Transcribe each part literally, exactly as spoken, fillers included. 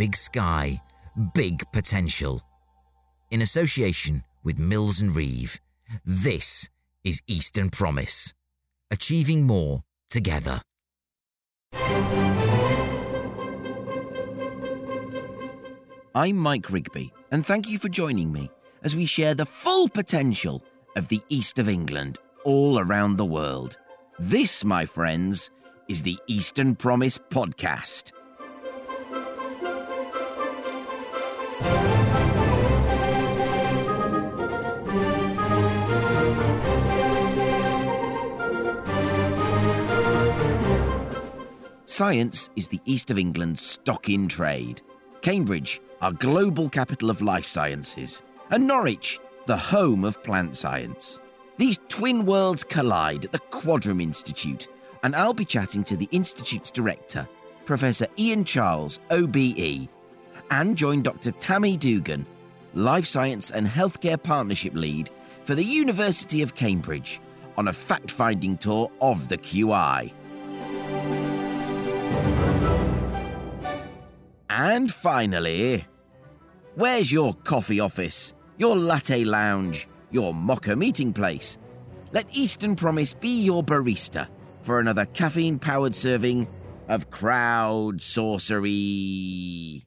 big sky, big potential. In association with Mills and Reeve, this is Eastern Promise, achieving more together. I'm Mike Rigby, and thank you for joining me as we share the full potential of the East of England all around the world. This, my friends, is the Eastern Promise podcast. Science is the East of England's stock in trade. Cambridge, our global capital of life sciences, and Norwich, the home of plant science. These twin worlds collide at the Quadram Institute, and I'll be chatting to the Institute's director, Professor Ian Charles, O B E, and join Doctor Tammy Dougan, Life Science and Healthcare Partnership Lead for the University of Cambridge, on a fact-finding tour of the Q I. And finally, where's your coffee office, your latte lounge, your mocha meeting place? Let Eastern Promise be your barista for another caffeine-powered serving of crowd sorcery.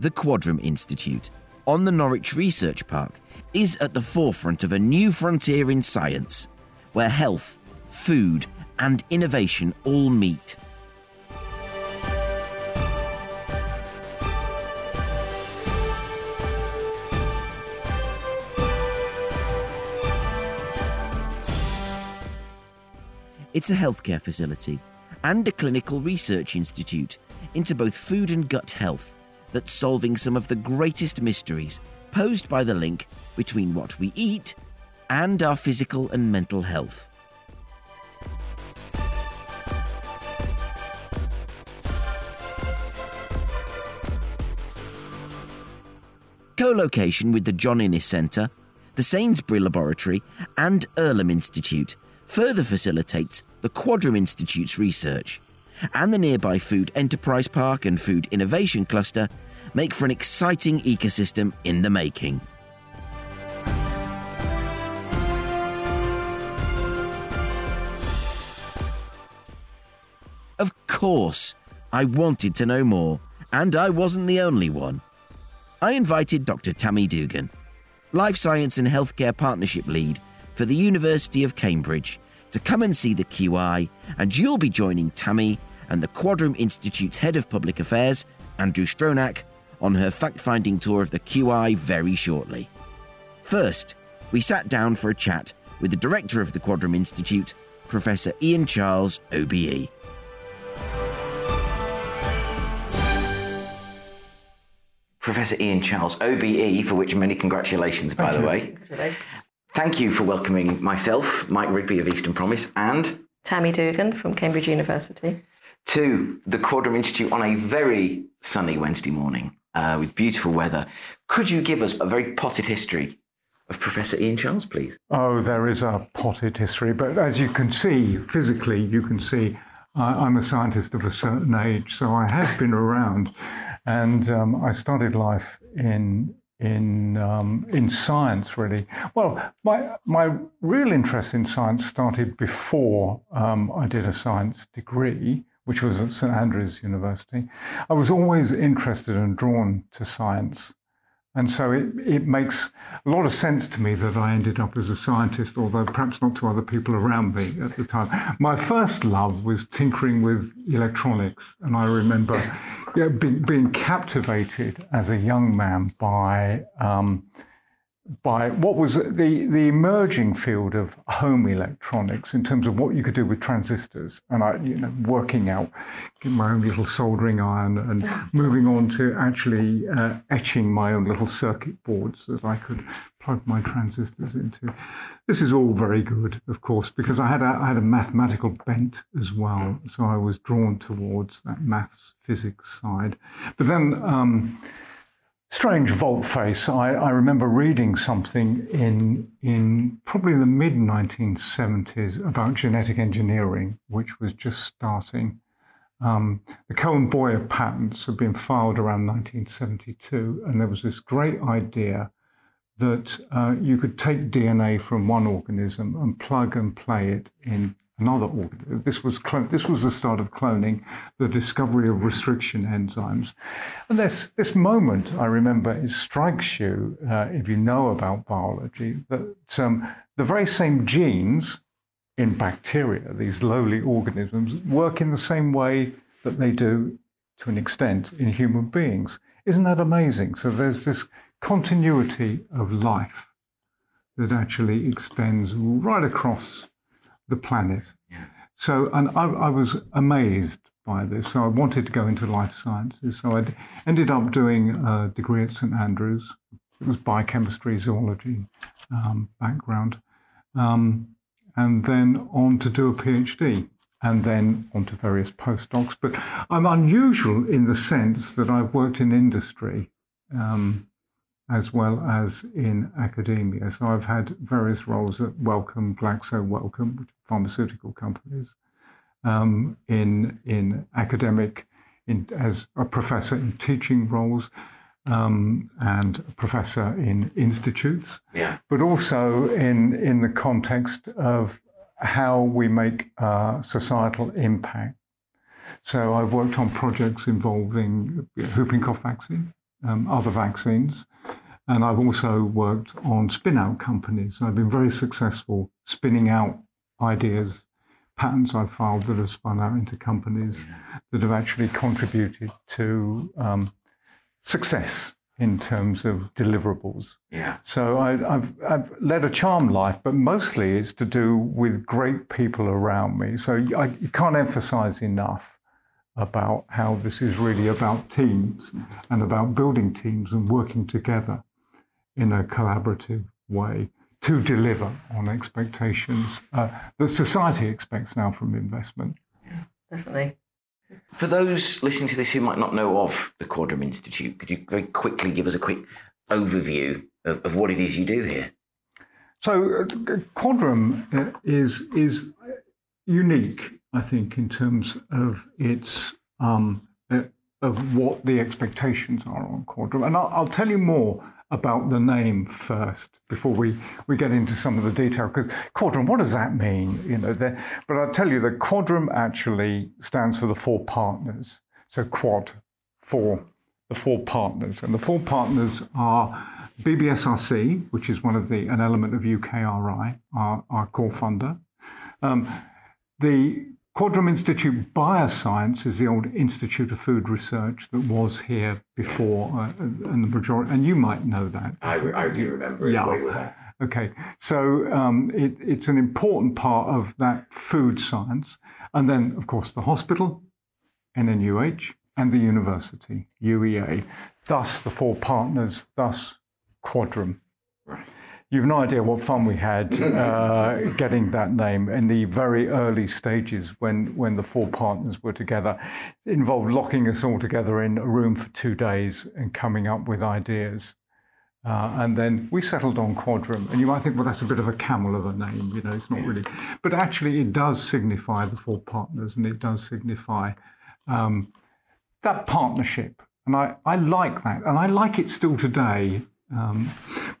The Quadram Institute, on the Norwich Research Park, is at the forefront of a new frontier in science, where health, food and innovation all meet. It's a healthcare facility and a clinical research institute into both food and gut health, that's solving some of the greatest mysteries posed by the link between what we eat and our physical and mental health. Co-location with the John Innes Centre, the Sainsbury Laboratory and Earlham Institute further facilitates the Quadram Institute's research, and the nearby Food Enterprise Park and Food Innovation Cluster make for an exciting ecosystem in the making. Of course, I wanted to know more, and I wasn't the only one. I invited Doctor Tammy Dougan, Life Science and Healthcare Partnership Lead for the University of Cambridge, to come and see the Q I, and you'll be joining Tammy and the Quadram Institute's Head of Public Affairs, Andrew Stronach, on her fact-finding tour of the Q I very shortly. First, we sat down for a chat with the director of the Quadram Institute, Professor Ian Charles, O B E. Professor Ian Charles, O B E, for which many congratulations, by Thank the way. Congratulations. Thank you for welcoming myself, Mike Rigby of Eastern Promise, and Tammy Dougan from Cambridge University to the Quadram Institute on a very sunny Wednesday morning uh, with beautiful weather. Could you give us a very potted history of Professor Ian Charles, please? Oh, there is a potted history, but as you can see, physically, you can see uh, I'm a scientist of a certain age, so I have been around, and um, I started life in... in um, in science, really. Well, my my real interest in science started before um, I did a science degree, which was at Saint Andrews University. I was always interested and drawn to science. And so it, it makes a lot of sense to me that I ended up as a scientist, although perhaps not to other people around me at the time. My first love was tinkering with electronics. And I remember you know, be, being captivated as a young man by um, by what was the, the emerging field of home electronics in terms of what you could do with transistors. And I, you know, working out, getting my own little soldering iron and moving on to actually uh, etching my own little circuit boards that I could plug my transistors into. This is all very good, of course, because I had a, I had a mathematical bent as well, so I was drawn towards that maths, physics side. But then, um, strange volte-face, I, I remember reading something in, in probably the mid nineteen seventies about genetic engineering, which was just starting. Um, the Cohen-Boyer patents had been filed around nineteen seventy-two, and there was this great idea that uh, you could take D N A from one organism and plug and play it in another organism. This was, this was the start of cloning, the discovery of restriction enzymes. And this, this moment, I remember, it strikes you, uh, if you know about biology, that um, the very same genes in bacteria, these lowly organisms, work in the same way that they do, to an extent, in human beings. Isn't that amazing? So there's this continuity of life that actually extends right across the planet. So, and I, I was amazed by this. So I wanted to go into life sciences. So I ended up doing a degree at Saint Andrews. It was biochemistry, zoology um, background. Um, and then on to do a PhD, and then on to various postdocs. But I'm unusual in the sense that I've worked in industry um, as well as in academia. So I've had various roles at Wellcome, Glaxo, Wellcome, pharmaceutical companies, um, in, in academic, in, as a professor in teaching roles, Um, and a professor in institutes, yeah. But also in, in the context of how we make uh, societal impact. So I've worked on projects involving whooping cough vaccine, um, other vaccines, and I've also worked on spin-out companies. I've been very successful spinning out ideas, patents I've filed that have spun out into companies yeah. that have actually contributed to um, success in terms of deliverables. Yeah. So I, I've, I've led a charmed life, but mostly it's to do with great people around me. So I, you can't emphasize enough about how this is really about teams and about building teams and working together in a collaborative way to deliver on expectations uh, that society expects now from investment. Yeah, definitely. For those listening to this who might not know of the Quadram Institute, could you very quickly give us a quick overview of, of what it is you do here? So uh, Quadram is, is unique, I think, in terms of its um, uh, of what the expectations are on Quadram. And I'll, I'll tell you more about the name first before we, we get into some of the detail, because Quadram, what does that mean? You know, but I'll tell you, the Quadram actually stands for the four partners. So quad, four, the four partners. And the four partners are B B S R C, which is one of the, an element of U K R I, our, our core funder. Um, the Quadram Institute Bioscience is the old Institute of Food Research that was here before, uh, and the majority, and you might know that. I, I do remember it. Yeah. Way well. Okay. So um, it, it's an important part of that food science, and then of course the hospital, N N U H, and the university, U E A. Thus the four partners. Thus Quadram. Right. You've no idea what fun we had uh, getting that name in the very early stages when, when the four partners were together. It involved locking us all together in a room for two days and coming up with ideas. Uh, and then we settled on Quadram. And you might think, well, that's a bit of a camel of a name, you know, it's not really. But actually, it does signify the four partners, and it does signify um, that partnership. And I, I like that, and I like it still today. Um,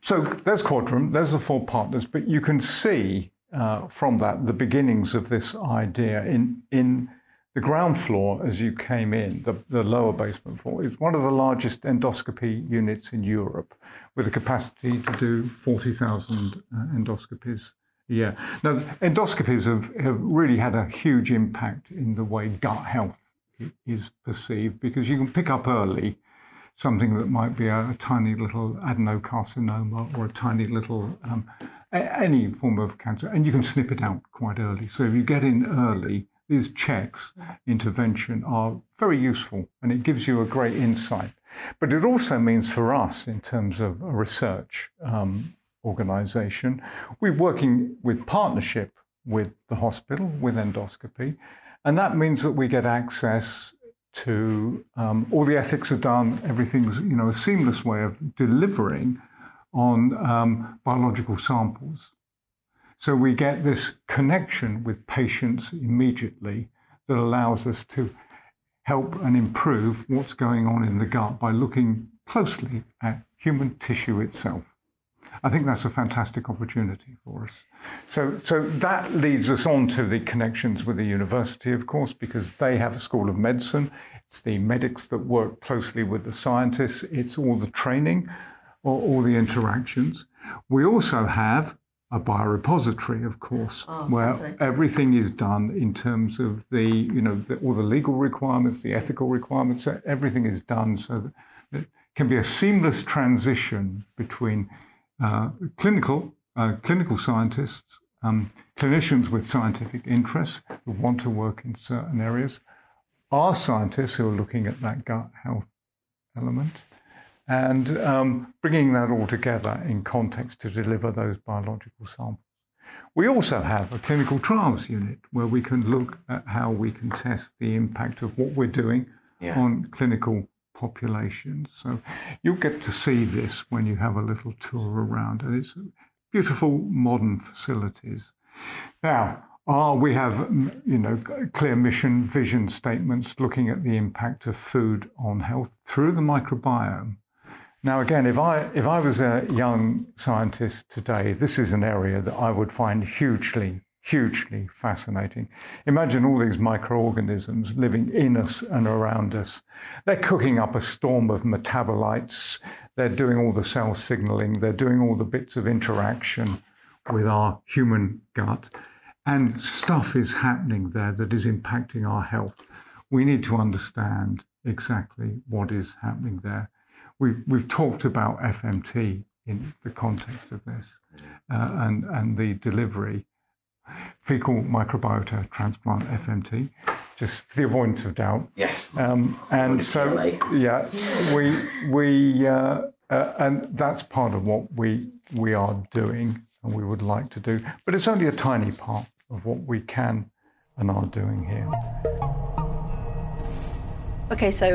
so there's Quadram, there's the four partners, but you can see uh, from that the beginnings of this idea in, in the ground floor as you came in, the, the lower basement floor. It's one of the largest endoscopy units in Europe, with a capacity to do forty thousand uh, endoscopies a year. Now, endoscopies have, have really had a huge impact in the way gut health is perceived, because you can pick up early something that might be a, a tiny little adenocarcinoma or a tiny little, um, a, any form of cancer, and you can snip it out quite early. So if you get in early, these checks, intervention, are very useful, and it gives you a great insight. But it also means for us, in terms of research um, organisation. We're working with partnership with the hospital, with endoscopy, and that means that we get access to um, all the ethics are done, everything's, you know, a seamless way of delivering on um, biological samples. So we get this connection with patients immediately that allows us to help and improve what's going on in the gut by looking closely at human tissue itself. I think that's a fantastic opportunity for us. So, so that leads us on to the connections with the university, of course, because they have a School of Medicine. It's the medics that work closely with the scientists. It's all the training, or all the interactions. We also have a biorepository, of course, oh, where everything is done in terms of the, you know, the, all the legal requirements, the ethical requirements, everything is done so that it can be a seamless transition between uh, clinical, uh, clinical scientists, um, clinicians with scientific interests who want to work in certain areas, our scientists who are looking at that gut health element, and um, bringing that all together in context to deliver those biological samples. We also have a clinical trials unit where we can look at how we can test the impact of what we're doing yeah. on clinical populations. So you'll get to see this when you have a little tour around, and it's beautiful modern facilities. Now, Uh, we have, you know, clear mission, vision statements looking at the impact of food on health through the microbiome. Now, again, if I, if I was a young scientist today, this is an area that I would find hugely, hugely fascinating. Imagine all these microorganisms living in us and around us. They're cooking up a storm of metabolites. They're doing all the cell signaling. They're doing all the bits of interaction with our human gut. And stuff is happening there that is impacting our health. We need to understand exactly what is happening there. We've, we've talked about F M T in the context of this uh, and, and the delivery. Fecal microbiota transplant, F M T, just for the avoidance of doubt. Yes. Um, and so, yeah, we, we uh, uh, and that's part of what we, we are doing and we would like to do. But it's only a tiny part of what we can and are doing here. Okay, so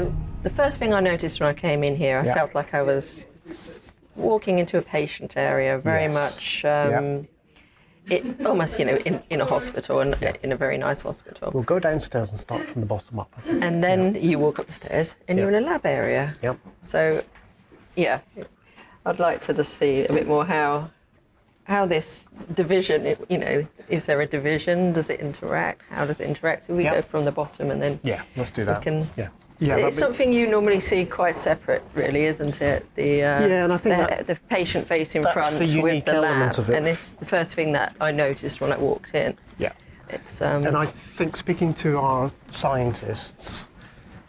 the first thing I noticed when I came in here, I yeah. felt like I was walking into a patient area, very yes. much, um, yeah. it almost, you know, in, in a hospital, and yeah. in a very nice hospital. We'll go downstairs and start from the bottom up. And then yeah. you walk up the stairs and yeah. you're in a lab area. Yep. Yeah. So, yeah, I'd like to just see a bit more how How this division, you know, is there a division? Does it interact? How does it interact? So we yep. go from the bottom and then... Yeah, let's do that. Can, yeah. yeah, it's something be... you normally see quite separate, really, isn't it? The uh, yeah, and I think the, that, the patient face in front the with the lab. Of it. And it's the first thing that I noticed when I walked in. Yeah. It's, um... And I think speaking to our scientists,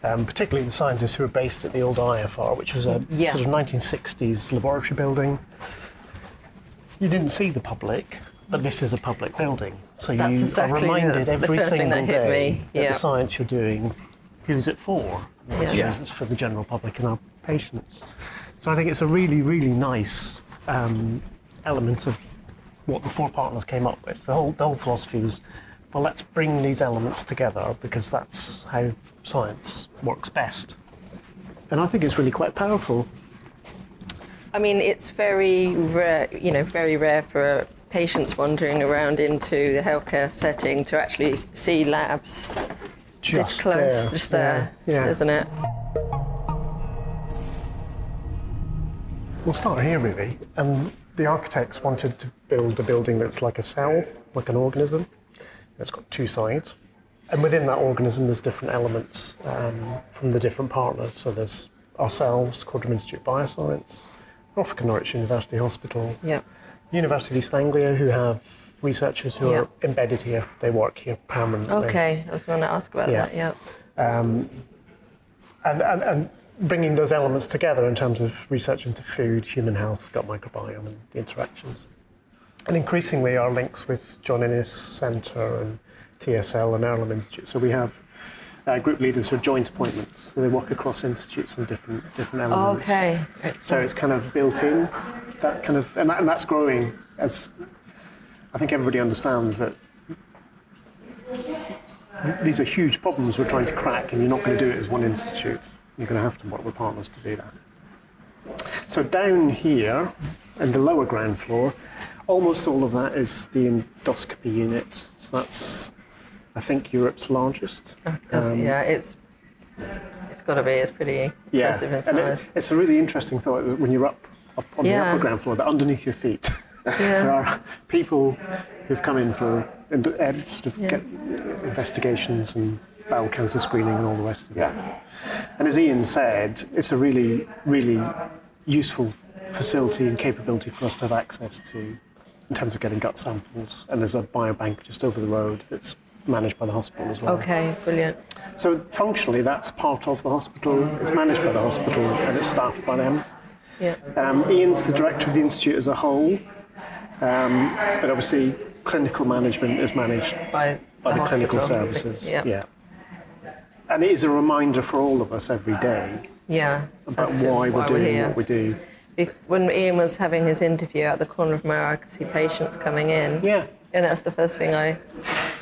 um, particularly the scientists who are based at the old I F R, which was a yeah. sort of nineteen sixties laboratory building, you didn't see the public, but this is a public building. So you That's exactly are reminded the, every the first single thing that day hit me. Yeah. that the science you're doing, who's it for? Yeah. Yeah. It's for the general public and our patients. So I think it's a really, really nice um, element of what the four partners came up with. The whole, the whole philosophy was, well, let's bring these elements together because that's how science works best. And I think it's really quite powerful. I mean, it's very rare, you know, very rare for patients wandering around into the healthcare setting to actually see labs just this close, there. just there, yeah. Yeah. isn't it? We'll start here, really. Um, the architects wanted to build a building that's like a cell, like an organism. It's got two sides. And within that organism, there's different elements um, from the different partners. So there's ourselves, Quadram Institute Bioscience, off to Norwich University Hospital, yeah. University of East Anglia, who have researchers who yeah. are embedded here. They work here permanently. Okay, I was going to ask about yeah. that, yeah. Um, and, and, and bringing those elements together in terms of research into food, human health, gut microbiome and the interactions. And increasingly our links with John Innes Centre and T S L and Earlham Institute. So we have Uh, group leaders who are joint appointments. So they work across institutes and different different elements. Okay. Excellent. So it's kind of built in. that kind of, and, that, and that's growing, as I think everybody understands that th these are huge problems we're trying to crack, and you're not going to do it as one institute. You're going to have to work with partners to do that. So down here, in the lower ground floor, almost all of that is the endoscopy unit. So that's, I think, Europe's largest. Um, yeah, it's it's got to be. It's pretty yeah. impressive in size. It, it's a really interesting thought that when you're up, up on yeah. the upper ground floor, that underneath your feet, yeah. there are people who've come in for sort of yeah. get investigations and bowel cancer screening and all the rest of it. Yeah. And as Ian said, it's a really, really useful facility and capability for us to have access to in terms of getting gut samples. And there's a biobank just over the road that's managed by the hospital as well. Okay, brilliant. So functionally, that's part of the hospital. It's managed by the hospital and it's staffed by them. Yeah. Um, Ian's the director of the institute as a whole, um, but obviously clinical management is managed by, by the, the clinical services. Yeah. yeah. And it is a reminder for all of us every day yeah, about why, why we're doing we're here. what we do. When Ian was having his interview out the corner of my eye, I could see patients coming in. Yeah. And that's the first thing I,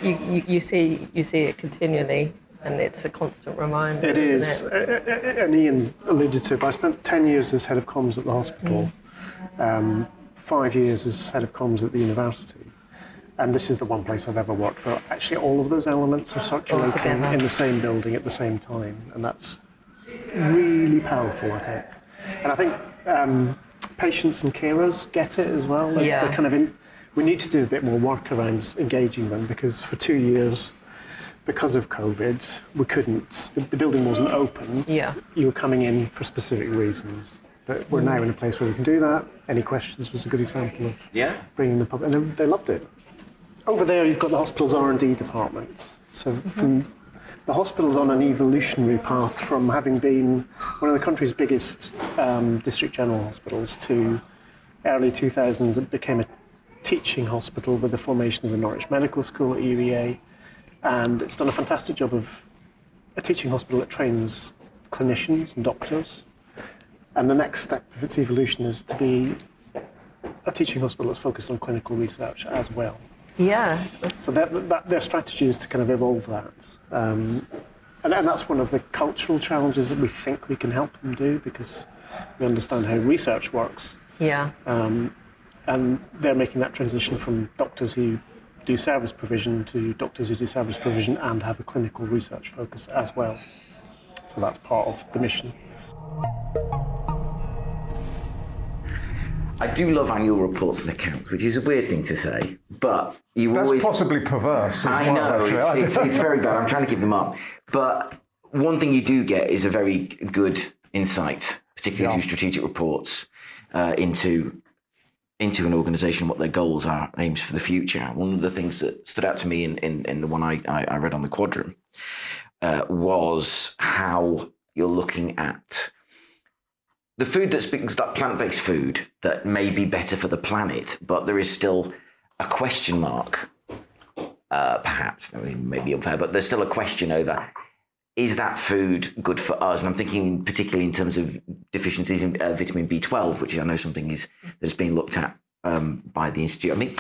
you, you, you see you see it continually, and it's a constant reminder. It is, isn't it? And Ian alluded to it, but I spent ten years as head of comms at the hospital, mm. um, five years as head of comms at the university, and this is the one place I've ever worked where actually all of those elements are circulating in the same building at the same time, and that's really powerful, I think. And I think um, patients and carers get it as well. They're, yeah. they're kind of in, we need to do a bit more work around engaging them, because for two years, because of COVID, we couldn't. The, the building wasn't open. Yeah. You were coming in for specific reasons. But we're mm. now in a place where we can do that. Any Questions was a good example of yeah. bringing the public. And they, they loved it. Over there, you've got the hospital's R and D department. So mm-hmm. from the hospital's on an evolutionary path from having been one of the country's biggest um, district general hospitals to early two thousands, it became a teaching hospital with the formation of the Norwich Medical School at U E A, and it's done a fantastic job of a teaching hospital that trains clinicians and doctors. And the next step of its evolution is to be a teaching hospital that's focused on clinical research as well. Yeah. So that, that, their strategy is to kind of evolve that. Um, and, and that's one of the cultural challenges that we think we can help them do, because we understand how research works. Yeah. Um, and they're making that transition from doctors who do service provision to doctors who do service provision and have a clinical research focus as well. So that's part of the mission. I do love annual reports and accounts, which is a weird thing to say, but you That's always... That's possibly perverse. I well, know, it's, it's, it's very bad. I'm trying to give them up. But one thing you do get is a very good insight, particularly yeah. through strategic reports, uh, into... into an organisation, what their goals are, aims for the future. One of the things that stood out to me in, in, in the one I, I read on the Quadram uh, was how you're looking at the food that's that plant-based food that may be better for the planet, but there is still a question mark, uh, perhaps, I mean, maybe unfair, but there's still a question over, is that food good for us? And I'm thinking particularly in terms of deficiencies in uh, vitamin B twelve, which I know something is that's been looked at um, by the Institute. I mean,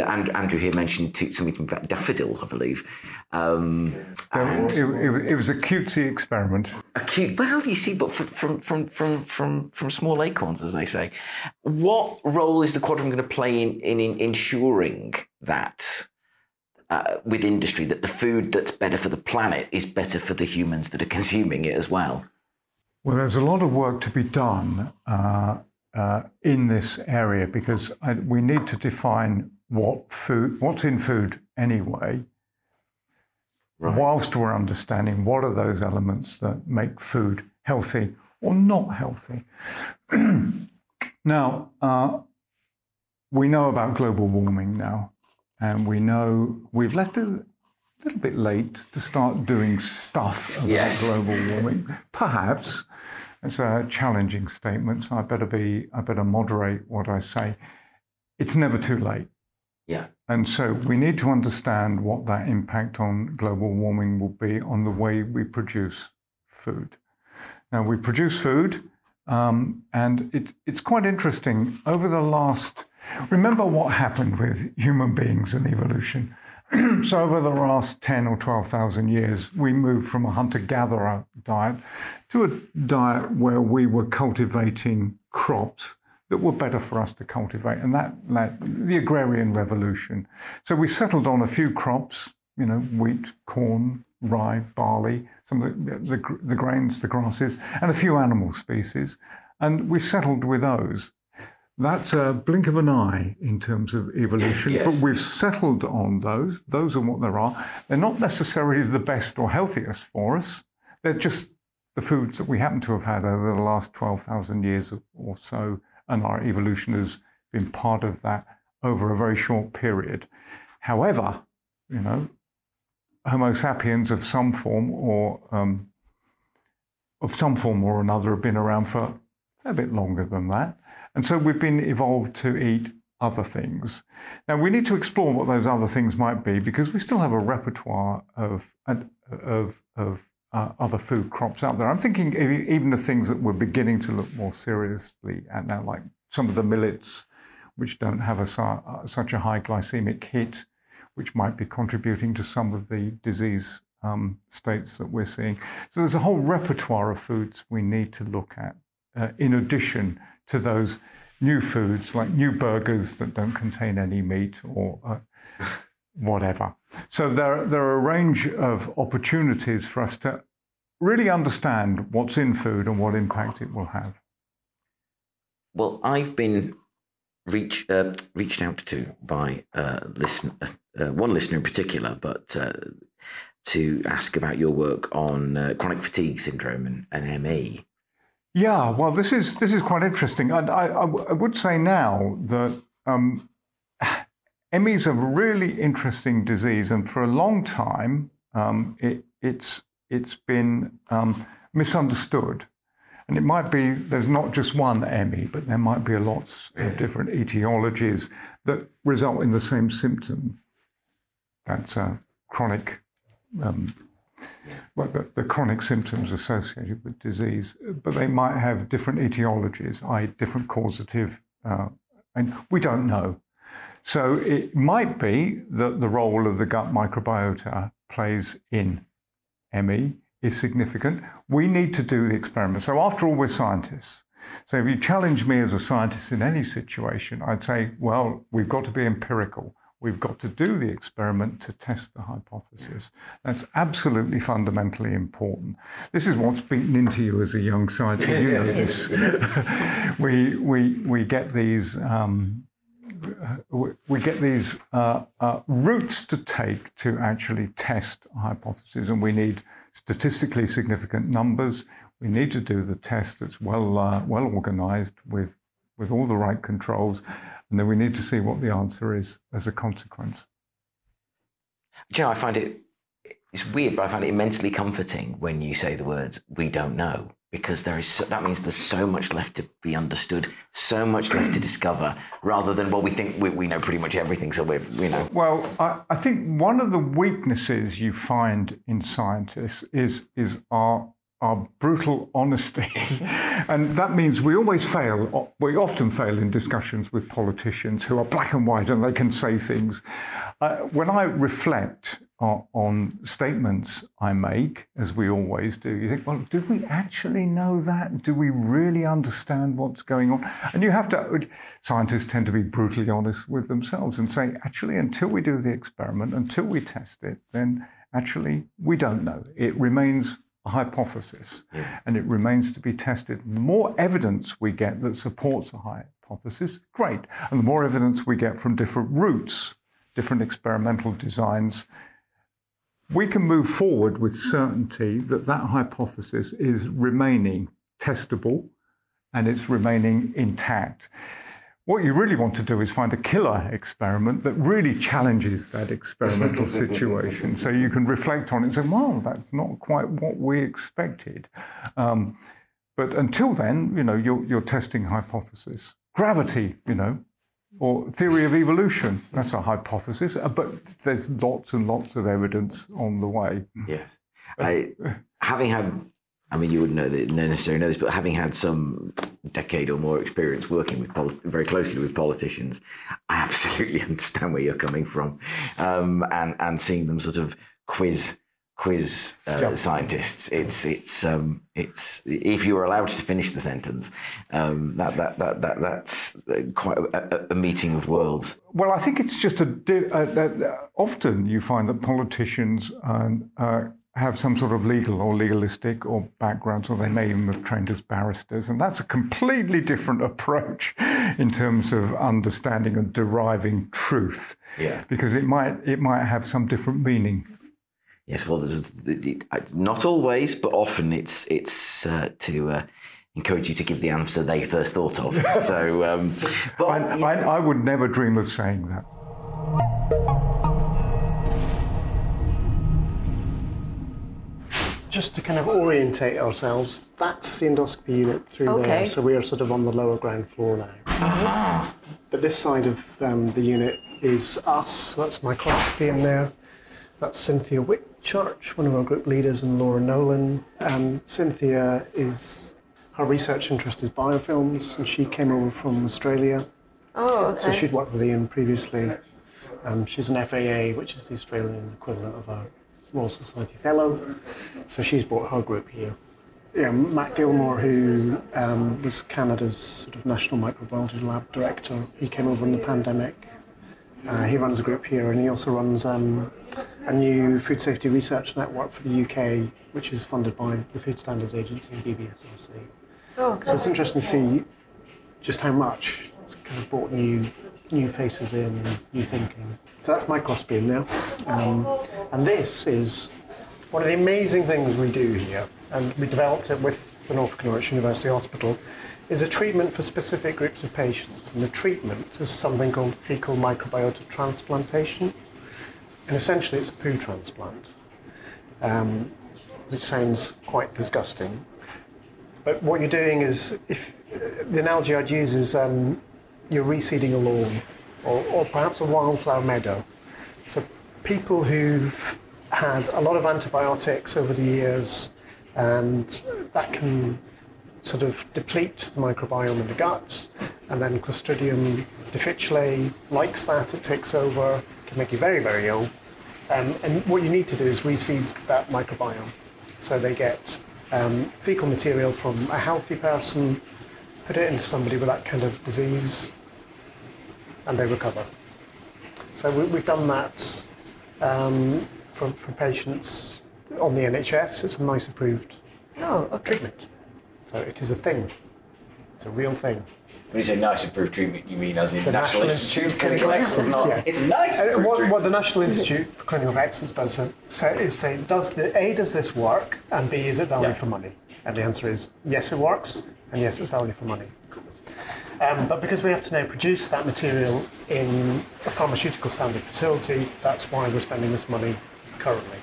uh, Andrew here mentioned to, something about daffodil, I believe. Um, and it, it, it was a cutesy experiment. A cute, well, you see, but from, from, from, from, from small acorns, as they say. What role is the Quadram going to play in, in, in ensuring that? Uh, with industry, that the food that's better for the planet is better for the humans that are consuming it as well? Well, there's a lot of work to be done uh, uh, in this area, because I, we need to define what food, what's in food anyway, right. whilst we're understanding what are those elements that make food healthy or not healthy. Now, uh, we know about global warming now. And we know we've left a little bit late to start doing stuff about yes. global warming. Perhaps it's a challenging statement, so I better be I better moderate what I say. It's never too late. Yeah. And so we need to understand what that impact on global warming will be on the way we produce food. Now, we produce food Um, and it, it's quite interesting. Over the last, remember what happened with human beings and evolution. So over the last ten or twelve thousand years, we moved from a hunter-gatherer diet to a diet where we were cultivating crops that were better for us to cultivate, and that led the agrarian revolution. So we settled on a few crops, you know, wheat, corn, rye, barley, some of the, the, the grains, the grasses, and a few animal species, and we settled with those. That's a blink of an eye in terms of evolution, yes. But we've settled on those. Those are what there are. They're not necessarily the best or healthiest for us. They're just the foods that we happen to have had over the last twelve thousand years or so, and our evolution has been part of that over a very short period. However, you know, Homo sapiens of some form or um, of some form or another have been around for a bit longer than that. And so we've been evolved to eat other things. Now, we need to explore what those other things might be, because we still have a repertoire of, of, of uh, other food crops out there. I'm thinking even of things that we're beginning to look more seriously at now, like some of the millets, which don't have a, such a high glycemic hit, which might be contributing to some of the disease um, states that we're seeing. So there's a whole repertoire of foods we need to look at, uh, in addition to those new foods, like new burgers that don't contain any meat or uh, whatever. So there, there are a range of opportunities for us to really understand what's in food and what impact it will have. Well, I've been reach, uh, reached out to by uh, listen, uh, one listener in particular, but uh, to ask about your work on uh, chronic fatigue syndrome and, and M E. Yeah, well, this is this is quite interesting. I, I, I would say now that um, M E is a really interesting disease, and for a long time um, it, it's it's been um, misunderstood. And it might be there's not just one M E, but there might be a lots of different etiologies that result in the same symptom. That's a chronic. Um, Well, the, the chronic symptoms associated with disease, but they might have different etiologies, that is different causative, uh, and we don't know. So it might be that the role of the gut microbiota plays in M E is significant. We need to do the experiment. So after all, we're scientists. So if you challenge me as a scientist in any situation, I'd say, well, we've got to be empirical. We've got to do the experiment to test the hypothesis. That's absolutely fundamentally important. This is what's beaten into you as a young scientist. You know this. we we we get these um, we get these uh, uh, routes to take to actually test a hypothesis, and we need statistically significant numbers. We need to do the test that's well uh, well organised with with all the right controls. And then we need to see what the answer is as a consequence. Do you know, I find it, it's weird, but I find it immensely comforting when you say the words, we don't know, because there is so, that means there's so much left to be understood, so much left to discover, rather than, well, we think we, we know pretty much everything, so we're, you know. Well, I, I think one of the weaknesses you find in scientists is, is our... our brutal honesty. And that means we always fail. We often fail in discussions with politicians who are black and white and they can say things. Uh, when I reflect uh, on statements I make, as we always do, you think, well, do we actually know that? Do we really understand what's going on? And you have to, scientists tend to be brutally honest with themselves and say, actually, until we do the experiment, until we test it, then actually we don't know. It remains a hypothesis, yeah. And it remains to be tested. The more evidence we get that supports a hypothesis, great. And the more evidence we get from different routes, different experimental designs, we can move forward with certainty that that hypothesis is remaining testable and it's remaining intact. What you really want to do is find a killer experiment that really challenges that experimental situation. So you can reflect on it and say, well, that's not quite what we expected. Um, but until then, you know, you're, you're testing hypotheses. Gravity, you know, or theory of evolution, that's a hypothesis. But there's lots and lots of evidence on the way. Yes. I, having had I mean, you wouldn't know that, necessarily know this, but having had some decade or more experience working with polit- very closely with politicians, I absolutely understand where you're coming from, um, and and seeing them sort of quiz quiz uh, sure. scientists. It's it's um, it's if you were allowed to finish the sentence, um, that, that that that that's quite a, a meeting of worlds. Well, I think it's just a. Di- uh, uh, often you find that politicians and. Uh, have some sort of legal or legalistic or backgrounds, or they may even have trained as barristers. And that's a completely different approach in terms of understanding and deriving truth. Yeah. Because it might it might have some different meaning. Yes, well, not always, but often it's it's uh, to... Uh, encourage you to give the answer they first thought of. So, um, but I, I, I would never dream of saying that. Just to kind of orientate ourselves, that's the endoscopy unit through okay. there, so we are sort of on the lower ground floor now. Ah. But this side of um, the unit is us, that's microscopy in there. That's Cynthia Whitchurch, one of our group leaders, and Laura Nolan. Um, Cynthia is, her research interest is biofilms, and she came over from Australia. Oh, okay. So she'd worked with Ian previously. Um, she's an F A A, which is the Australian equivalent of our Royal Society Fellow, so she's brought her group here. Yeah, Matt Gilmore, who um, was Canada's sort of National Microbiology Lab Director, he came over in the pandemic. Uh, he runs a group here, and he also runs um, a new food safety research network for the U K, which is funded by the Food Standards Agency and B B S R C. Oh, okay. So it's interesting to see just how much it's kind of brought new new faces in, new thinking. So that's microscopy in now. Um, and this is one of the amazing things we do here, and we developed it with the Norfolk and Norwich University Hospital, is a treatment for specific groups of patients. And the treatment is something called fecal microbiota transplantation. And essentially it's a poo transplant, um, which sounds quite disgusting. But what you're doing is, if the analogy I'd use is, um, you're reseeding a lawn, or, or perhaps a wildflower meadow. So people who've had a lot of antibiotics over the years, and that can sort of deplete the microbiome in the gut, and then Clostridium difficile likes that, it takes over, can make you very, very ill. Um, and what you need to do is reseed that microbiome. So they get um, fecal material from a healthy person, put it into somebody with that kind of disease, and they recover. So we, we've done that um, for, for patients on the N H S. It's a NICE approved oh, okay. treatment. So it is a thing. It's a real thing. When you say NICE approved treatment, you mean as in the National, National Institute, Institute of Clinical, Clinical Excellence? Excellence yeah. It's NICE approved treatment. What, what the National Institute for Clinical Excellence does so is say, does the, A, does this work, and B, is it value yeah. for money? And the answer is, yes, it works, and yes, it's value for money. Um, but because we have to now produce that material in a pharmaceutical standard facility, that's why we're spending this money currently.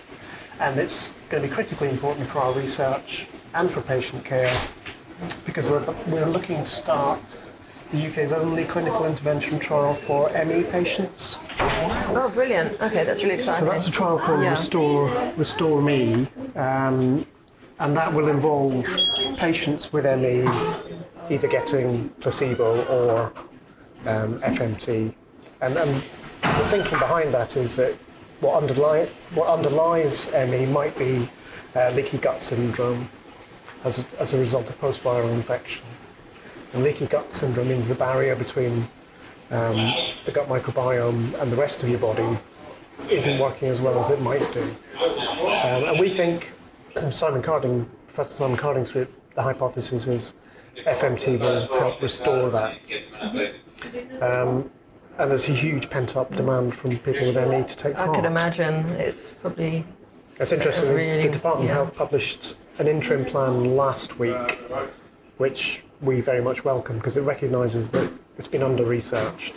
And it's going to be critically important for our research and for patient care, because we're, we're looking to start the U K's only clinical intervention trial for M E patients. Oh, brilliant. Okay, that's really exciting. So that's a trial called yeah. Restore, Restore Me. Um, And that will involve patients with M E either getting placebo or um, F M T. And, and the thinking behind that is that what, underlie, what underlies M E might be uh, leaky gut syndrome as a, as a result of post-viral infection. And leaky gut syndrome means the barrier between um, the gut microbiome and the rest of your body isn't working as well as it might do. Um, and we think... Simon Carding, Professor Simon Carding's group, the hypothesis is F M T will help restore that. Um, and there's a huge pent-up demand from people with M E to take part. I could imagine it's probably... It's interesting, really, the Department yeah. of Health published an interim plan last week, which we very much welcome, because it recognises that it's been under-researched.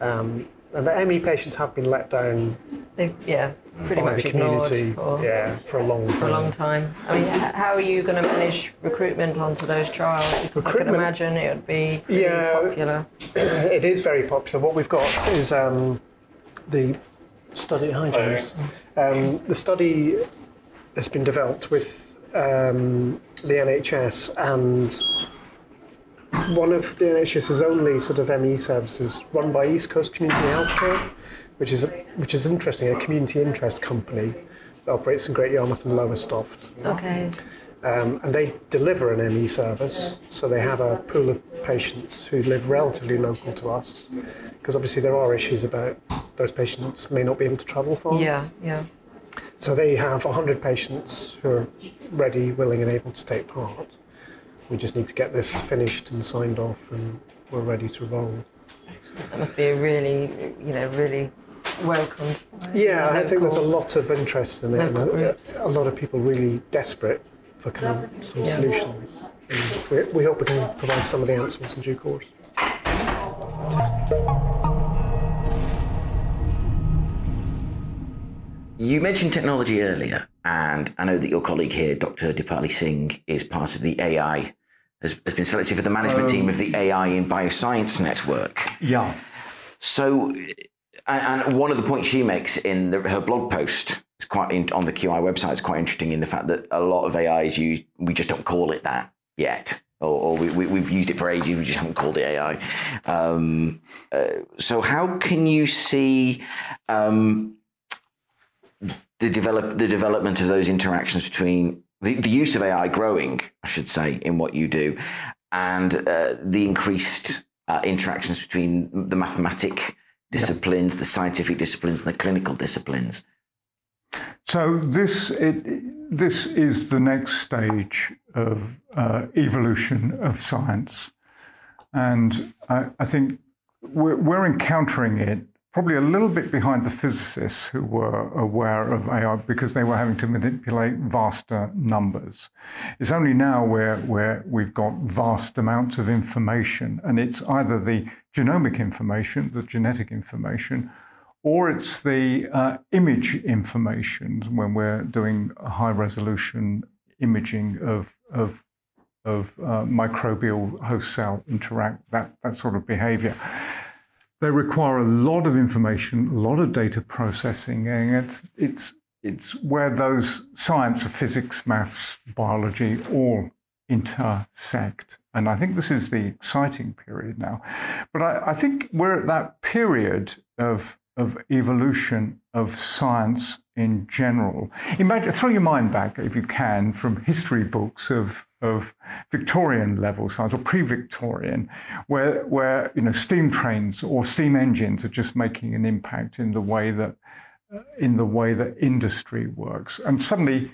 Um, and the M E patients have been let down. They've, yeah. pretty much the community for, yeah, for a long time. For a long time. I mean, how are you going to manage recruitment onto those trials? Because recruitment, I can imagine it would be pretty yeah, popular. It is very popular. What we've got is um, the study... Hi, James. Um, the study has been developed with um, the N H S, and one of the NHS's only sort of M E services run by East Coast Community Healthcare, which is which is interesting, a community interest company that operates in Great Yarmouth and Lowestoft. Okay. Um, and they deliver an M E service, so they have a pool of patients who live relatively local to us, because obviously there are issues about those patients may not be able to travel far. Yeah, yeah. So they have one hundred patients who are ready, willing and able to take part. We just need to get this finished and signed off and we're ready to roll. That must be a really, you know, really welcomed. Yeah, local, I think there's a lot of interest in it, and a, a lot of people really desperate for kind of some yeah. solutions. And we, we hope we can provide some of the answers in due course. You mentioned technology earlier, and I know that your colleague here, Doctor Dipali Singh, is part of the A I, has been selected for the management um, team of the A I in Bioscience Network. Yeah. So, and one of the points she makes in the, her blog post, it's quite in, on the Q I website, it's quite interesting in the fact that a lot of A I is used, we just don't call it that yet, or, or we, we, we've used it for ages, we just haven't called it A I. Um, uh, so how can you see um, the develop the development of those interactions between the, the use of A I growing, I should say, in what you do, and uh, the increased uh, interactions between the mathematic disciplines, yeah. the scientific disciplines, and the clinical disciplines? So this it, this is the next stage of uh, evolution of science, and I, I think we're, we're encountering it probably a little bit behind the physicists who were aware of A I because they were having to manipulate vaster numbers. It's only now where where we've got vast amounts of information, and it's either the genomic information, the genetic information, or it's the uh, image information when we're doing high-resolution imaging of, of, of uh, microbial host cell interact, that, that sort of behavior. They require a lot of information, a lot of data processing, and it's, it's, it's where those science of physics, maths, biology all intersect. And I think this is the exciting period now. But I, I think we're at that period of of evolution of science in general. Imagine, throw your mind back, if you can, from history books of, of Victorian level science or pre-Victorian, where, where you know, steam trains or steam engines are just making an impact in the way that, uh, in the way that industry works. And suddenly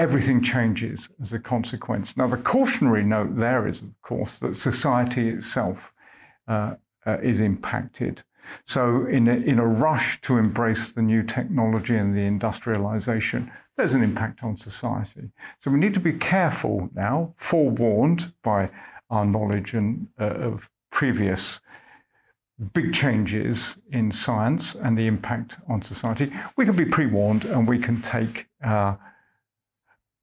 everything changes as a consequence. Now, the cautionary note there is, of course, that society itself uh, uh, is impacted. So in a, in a rush to embrace the new technology and the industrialization, there's an impact on society. So we need to be careful now, forewarned by our knowledge and, uh, of previous big changes in science and the impact on society. We can be pre-warned and we can take uh,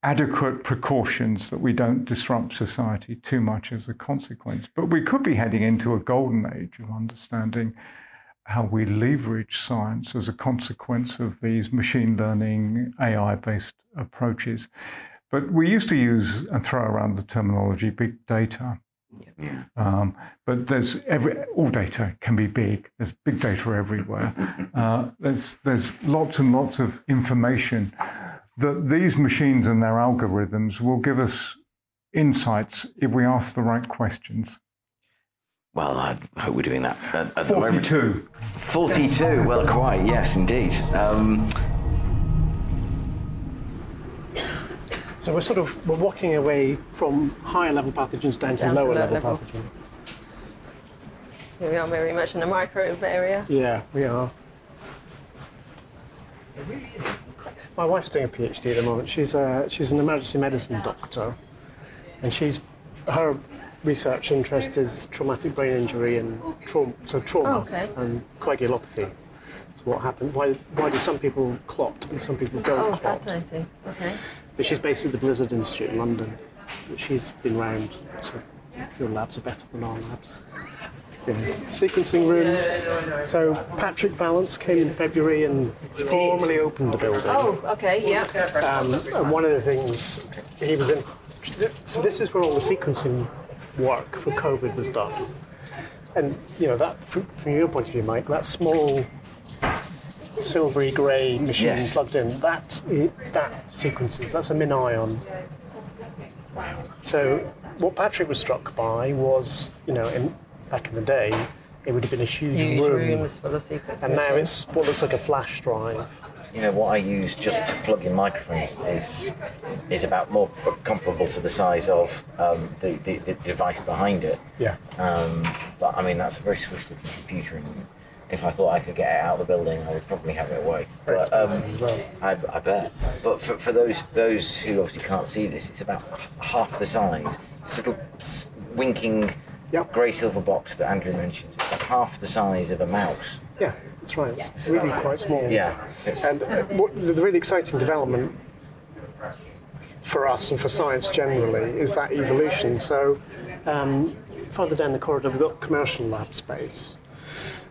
adequate precautions that we don't disrupt society too much as a consequence. But we could be heading into a golden age of understanding how we leverage science as a consequence of these machine learning, A I-based approaches. But we used to use and throw around the terminology big data. Yeah. Um, but there's every, all data can be big. There's big data everywhere. Uh, there's, there's lots and lots of information that these machines and their algorithms will give us insights if we ask the right questions. Well, I hope we're doing that at, at the moment. forty-two. forty-two, well, quite, yes, indeed. Um... So we're sort of we're walking away from higher level pathogens down, down to lower to level, level pathogens. We are very much in the microbe area. Yeah, we are. It really is. My wife's doing a PhD at the moment. She's a, she's an emergency medicine doctor, and she's her research interest is traumatic brain injury and trauma, so trauma oh, okay. and coagulopathy. So what happened? Why why do some people clot and some people don't oh, clot? Oh, fascinating. Okay. So she's based at the Blizzard Institute in London. She's been round, so your labs are better than our labs. yeah. sequencing room. So Patrick Valance came in February and formally opened the building. Oh, okay, yeah. Um, and one of the things he was in. So this is where all the sequencing work for COVID was done. And you know that, from, from your point of view, Mike, that small silvery grey machine yes. plugged in, that that sequences. That's a MinION. So what Patrick was struck by was, you know, in, back in the day, it would have been a huge, huge room, rooms full of sequencing, and now it's what looks like a flash drive. You know, what I use just to plug in microphones is is about more comparable to the size of um, the, the, the device behind it. Yeah. Um, but, I mean, that's a very swish-looking computer, and if I thought I could get it out of the building, I would probably have it away. Very but, expensive um, as well. I, I bet. But for, for those those who obviously can't see this, it's about half the size. This little winking yep. grey silver box that Andrew mentions, it's about half the size of a mouse. Yeah. That's right, it's really quite small. Yeah. And uh, what, the really exciting development for us and for science generally is that evolution. So um, further down the corridor, we've got commercial lab space.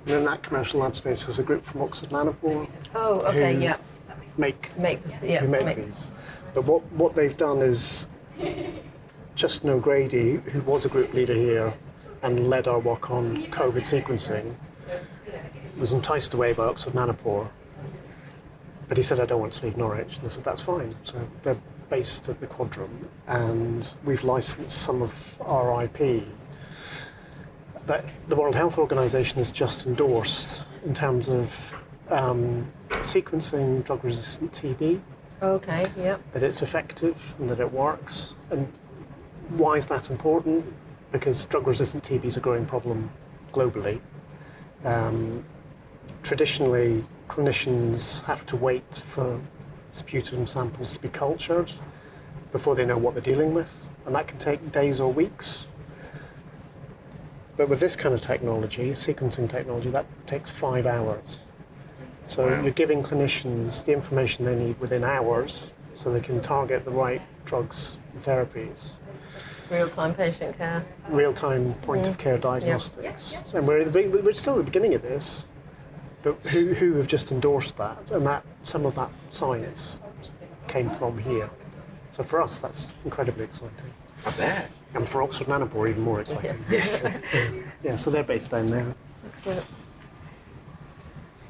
And in that commercial lab space is a group from Oxford Nanopore. Oh, okay, who yeah. Make, make, this, yeah, who make, make these. But what, what they've done is Justin O'Grady, who was a group leader here and led our work on COVID sequencing, was enticed away by Oxford Nanopore, but he said, I don't want to leave Norwich. And I said, that's fine. So they're based at the Quadram, and we've licensed some of our I P that the World Health Organization has just endorsed in terms of um, sequencing drug-resistant T B. Okay, yeah. That it's effective and that it works. And why is that important? Because drug-resistant T B is a growing problem globally. Um, Traditionally, clinicians have to wait for sputum samples to be cultured before they know what they're dealing with, and that can take days or weeks. But with this kind of technology, sequencing technology, that takes five hours. So you're giving clinicians the information they need within hours so they can target the right drugs and therapies. Real-time patient care. Real-time point-of-care mm. diagnostics. Yep. Yep. And we're, we're still at the beginning of this. But who, who have just endorsed that, and that some of that science came from here. So for us, that's incredibly exciting. I bet. And for Oxford Nanopore, even more exciting. Yeah. Yes. yeah. yeah, so they're based down there. Excellent.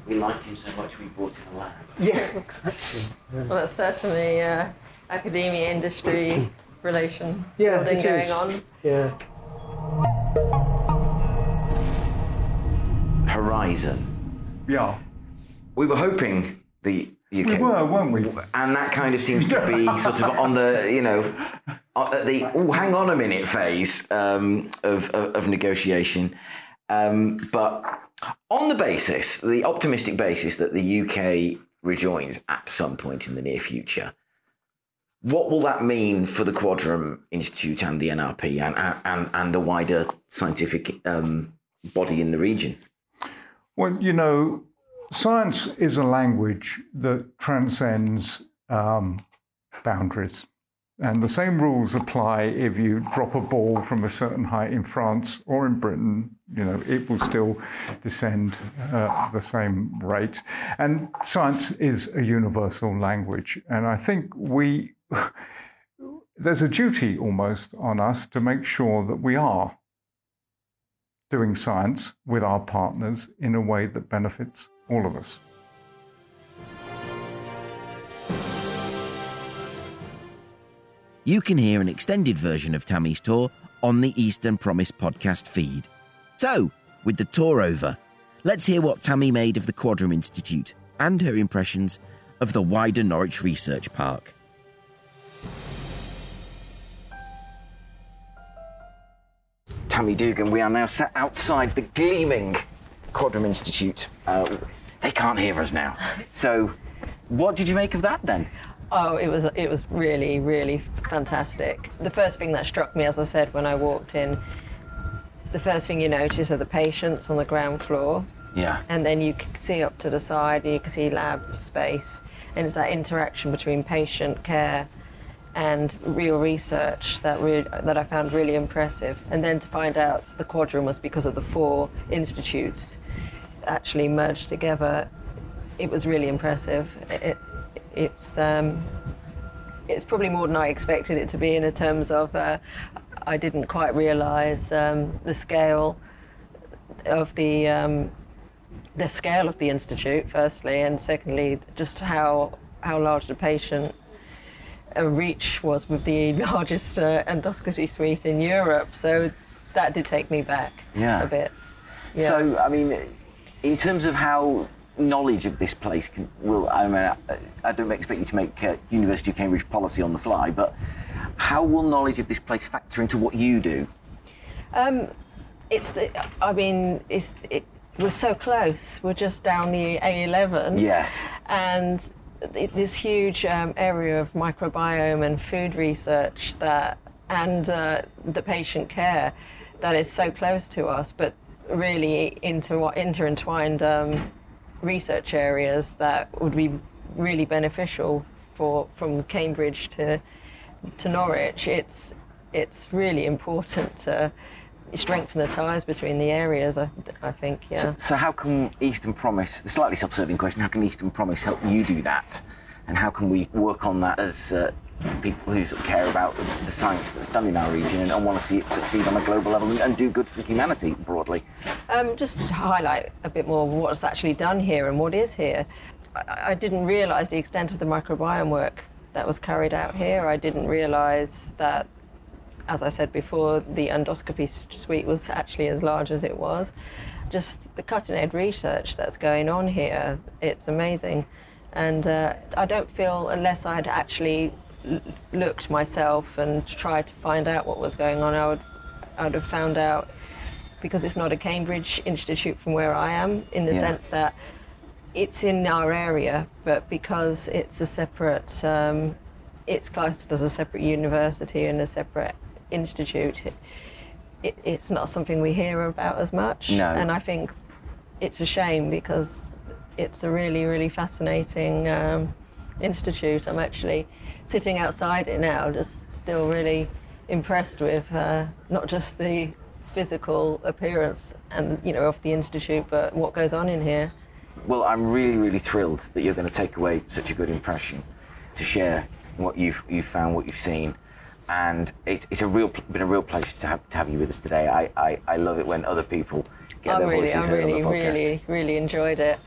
We liked him so much we bought him a lab. Yeah, exactly. Yeah. Well, that's certainly uh, academia industry relation yeah, building going is. on. Yeah. Horizon. Yeah. We were hoping the U K... We were, weren't we? And that kind of seems to be sort of on the, you know, the oh, hang on a minute phase um, of, of, of negotiation. Um, but on the basis, the optimistic basis that the U K rejoins at some point in the near future, what will that mean for the Quadram Institute and the N R P and, and, and the wider scientific um, body in the region? Well, you know, science is a language that transcends um, boundaries. And the same rules apply if you drop a ball from a certain height in France or in Britain, you know, it will still descend uh, at the same rate. And science is a universal language. And I think we, there's a duty almost on us to make sure that we are doing science with our partners in a way that benefits all of us. You can hear an extended version of Tammy's tour on the Eastern Promise podcast feed. So, with the tour over, let's hear what Tammy made of the Quadram Institute and her impressions of the wider Norwich Research Park. Tammy Dougan, we are now sat outside the gleaming Quadram Institute. Uh, they can't hear us now. So, what did you make of that then? Oh, it was it was really, really fantastic. The first thing that struck me, as I said, when I walked in, the first thing you notice are the patients on the ground floor. Yeah. And then you can see up to the side, and you can see lab space, and it's that interaction between patient care and real research that re that I found really impressive. And then to find out the Quadram was because of the four institutes actually merged together, it was really impressive. It, it, it's um, it's probably more than I expected it to be in terms of uh, I didn't quite realise um, the scale of the um, the scale of the institute, firstly, and secondly, just how how large the patient reach was with the largest uh, endoscopy suite in Europe. So that did take me back yeah. a bit. Yeah. So I mean, in terms of how knowledge of this place can, well, I mean, I, I don't expect you to make uh, University of Cambridge policy on the fly, but how will knowledge of this place factor into what you do? Um, it's the, I mean, it's it, we're so close. We're just down the A eleven. Yes. And this huge um, area of microbiome and food research that, and uh, the patient care that is so close to us, but really inter intertwined um, research areas that would be really beneficial for from Cambridge to to Norwich. It's it's really important to strengthen the ties between the areas, I, I think, yeah. So, so how can Eastern Promise, the slightly self-serving question, how can Eastern Promise help you do that? And how can we work on that as uh, people who sort of care about the science that's done in our region and, and want to see it succeed on a global level and, and do good for humanity broadly? Um, just to highlight a bit more what's actually done here and what is here. I, I didn't realise the extent of the microbiome work that was carried out here. I didn't realise that, as I said before, the endoscopy suite was actually as large as it was. Just the cutting-edge research that's going on here, it's amazing. And uh, I don't feel, unless I'd actually looked myself and tried to find out what was going on, I would, I would have found out, because it's not a Cambridge institute from where I am, in the yeah. sense that it's in our area, but because it's a separate, um, it's classed as a separate university and a separate institute, it, it, it's not something we hear about as much. No. And I think it's a shame, because it's a really, really fascinating um, institute. I'm actually sitting outside it now, just still really impressed with uh, not just the physical appearance and, you know, of the institute, but what goes on in here. Well, I'm really, really thrilled that you're going to take away such a good impression to share what you've, you've found, what you've seen. And it's, it's a real, been a real pleasure to have, to have you with us today. I, I, I love it when other people get I their really, voices I heard really, on the podcast. I really, really, really enjoyed it.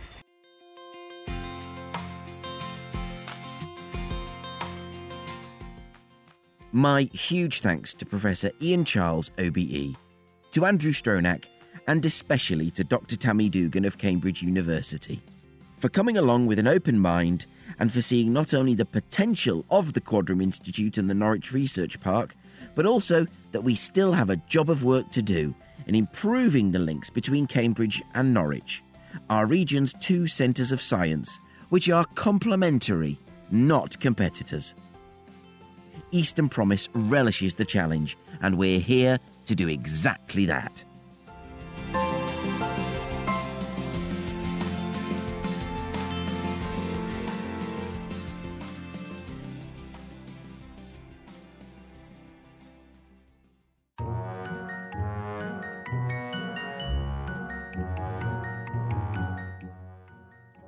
My huge thanks to Professor Ian Charles, O B E, to Andrew Stronach, and especially to Doctor Tammy Dougan of Cambridge University, for coming along with an open mind and for seeing not only the potential of the Quadram Institute and the Norwich Research Park, but also that we still have a job of work to do in improving the links between Cambridge and Norwich, our region's two centres of science, which are complementary, not competitors. Eastern Promise relishes the challenge, and we're here to do exactly that.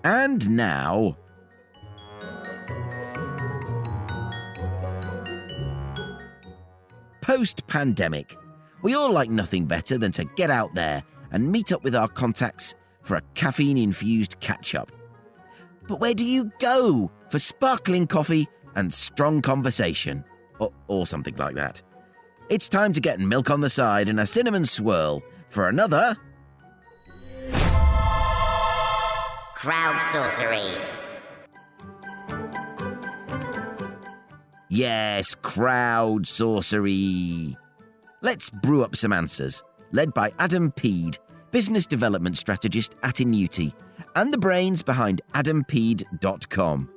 And now, post-pandemic, we all like nothing better than to get out there and meet up with our contacts for a caffeine-infused catch-up. But where do you go for sparkling coffee and strong conversation? Or, or something like that. It's time to get milk on the side and a cinnamon swirl for another Crowd Sorcery. Yes, Crowd Sorcery. Let's brew up some answers, led by Adam Peed, business development strategist at N N U H, and the brains behind adam peed dot com.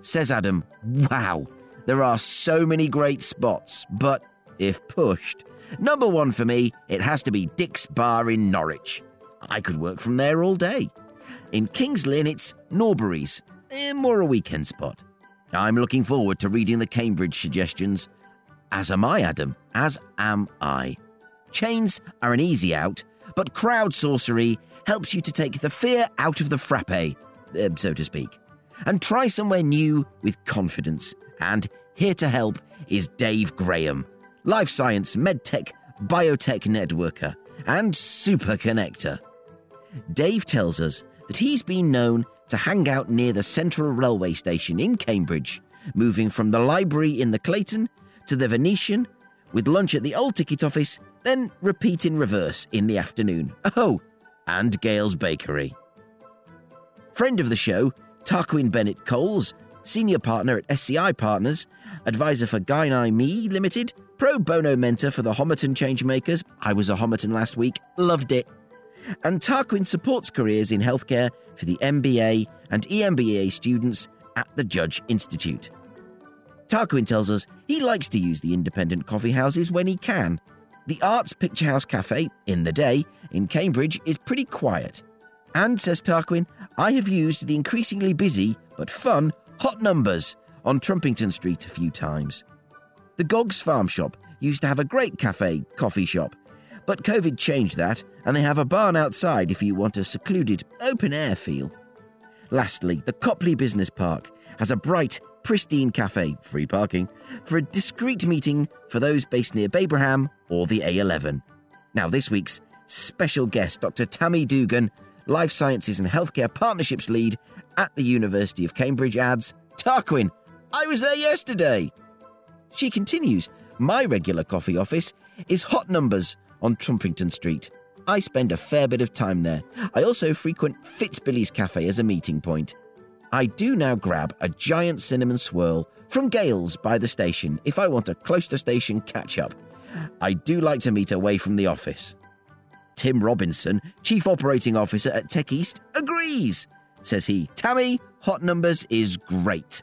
Says Adam, wow, there are so many great spots, but if pushed, number one for me, it has to be Dick's Bar in Norwich. I could work from there all day. In King's Lynn, it's Norbury's, eh, more a weekend spot. I'm looking forward to reading the Cambridge suggestions. As am I, Adam. As am I. Chains are an easy out, but crowd sorcery helps you to take the fear out of the frappe, so to speak, and try somewhere new with confidence. And here to help is Dave Graham, life science, medtech, biotech networker, and super connector. Dave tells us that he's been known to hang out near the Central Railway Station in Cambridge, moving from the library in the Clayton to the Venetian, with lunch at the old ticket office, then repeat in reverse in the afternoon. Oh, and Gail's Bakery. Friend of the show, Tarquin Bennett Coles, senior partner at S C I Partners, advisor for Guy and I Me Limited, pro bono mentor for the Homerton Changemakers. I was a Homerton last week, loved it. And Tarquin supports careers in healthcare for the M B A and E M B A students at the Judge Institute. Tarquin tells us he likes to use the independent coffee houses when he can. The Arts Picturehouse Cafe, in the day, in Cambridge is pretty quiet. And, says Tarquin, I have used the increasingly busy but fun Hot Numbers on Trumpington Street a few times. The Goggs Farm Shop used to have a great cafe, coffee shop, but COVID changed that, and they have a barn outside if you want a secluded, open-air feel. Lastly, the Copley Business Park has a bright, pristine cafe, free parking, for a discreet meeting for those based near Babraham or the A eleven. Now, this week's special guest, Doctor Tammy Dougan, Life Sciences and Healthcare Partnerships Lead at the University of Cambridge, adds, Tarquin, I was there yesterday. She continues, my regular coffee office is Hot Numbers on Trumpington Street. I spend a fair bit of time there. I also frequent Fitzbilly's Cafe as a meeting point. I do now grab a giant cinnamon swirl from Gales by the station if I want a close-to-station catch-up. I do like to meet away from the office. Tim Robinson, Chief Operating Officer at Tech East, agrees. Says he, Tammy, Hot Numbers is great.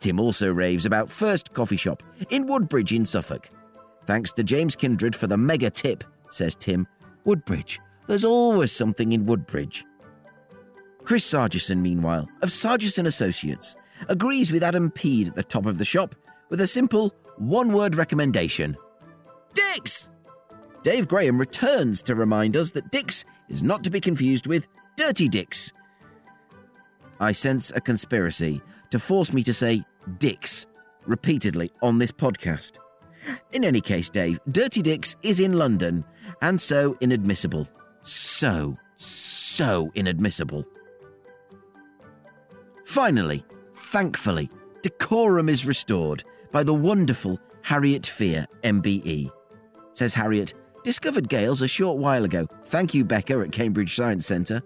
Tim also raves about First Coffee Shop in Woodbridge in Suffolk. Thanks to James Kindred for the mega tip, says Tim. Woodbridge, there's always something in Woodbridge. Chris Sargison, meanwhile, of Sargison Associates, agrees with Adam Peed at the top of the shop with a simple one-word recommendation. Dick's! Dave Graham returns to remind us that Dick's is not to be confused with Dirty Dick's. I sense a conspiracy to force me to say Dick's repeatedly on this podcast. In any case, Dave, Dirty Dick's is in London, and so inadmissible. So, so inadmissible. Finally, thankfully, decorum is restored by the wonderful Harriet Fear, M B E. Says Harriet, discovered Gales a short while ago. Thank you, Becca, at Cambridge Science Centre.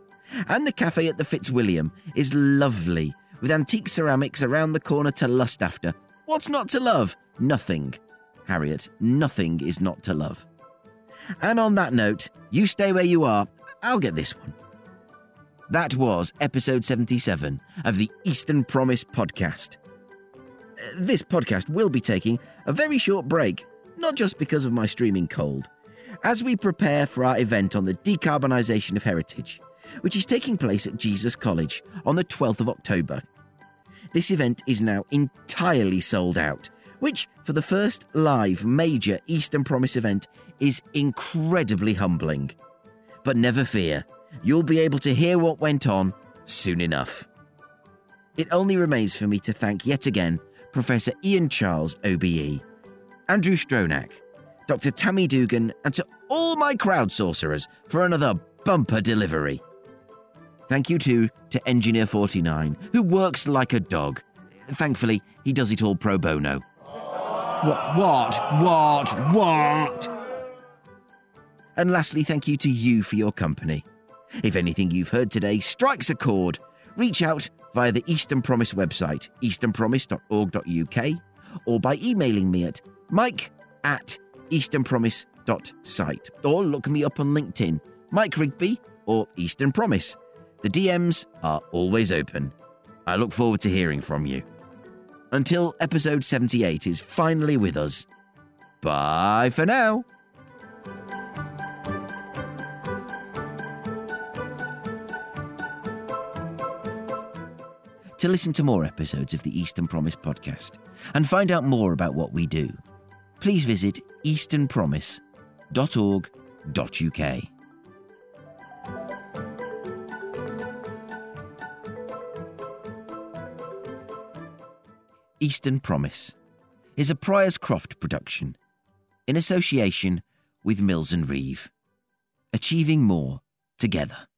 And the cafe at the Fitzwilliam is lovely, with antique ceramics around the corner to lust after. What's not to love? Nothing. Harriet, nothing is not to love. And on that note, you stay where you are. I'll get this one. That was episode seventy-seven of the Eastern Promise podcast. This podcast will be taking a very short break, not just because of my streaming cold, as we prepare for our event on the decarbonisation of heritage, which is taking place at Jesus College on the twelfth of October. This event is now entirely sold out, which, for the first live major Eastern Promise event, is incredibly humbling. But never fear, you'll be able to hear what went on soon enough. It only remains for me to thank yet again Professor Ian Charles, O B E, Andrew Stronach, Doctor Tammy Dougan, and to all my crowd sorcerers for another bumper delivery. Thank you too to Engineer forty-nine, who works like a dog. Thankfully, he does it all pro bono. What, what, what, what? And lastly, thank you to you for your company. If anything you've heard today strikes a chord, reach out via the Eastern Promise website, eastern promise dot org dot U K, or by emailing me at mike at eastern promise dot site, or look me up on LinkedIn, Mike Rigby or Eastern Promise. The D Ms are always open. I look forward to hearing from you. Until episode seventy-eight is finally with us. Bye for now. to listen to more episodes of the Eastern Promise podcast and find out more about what we do, please visit eastern promise dot org dot U K. Eastern Promise is a Prior's Croft production in association with Mills and Reeve. Achieving more together.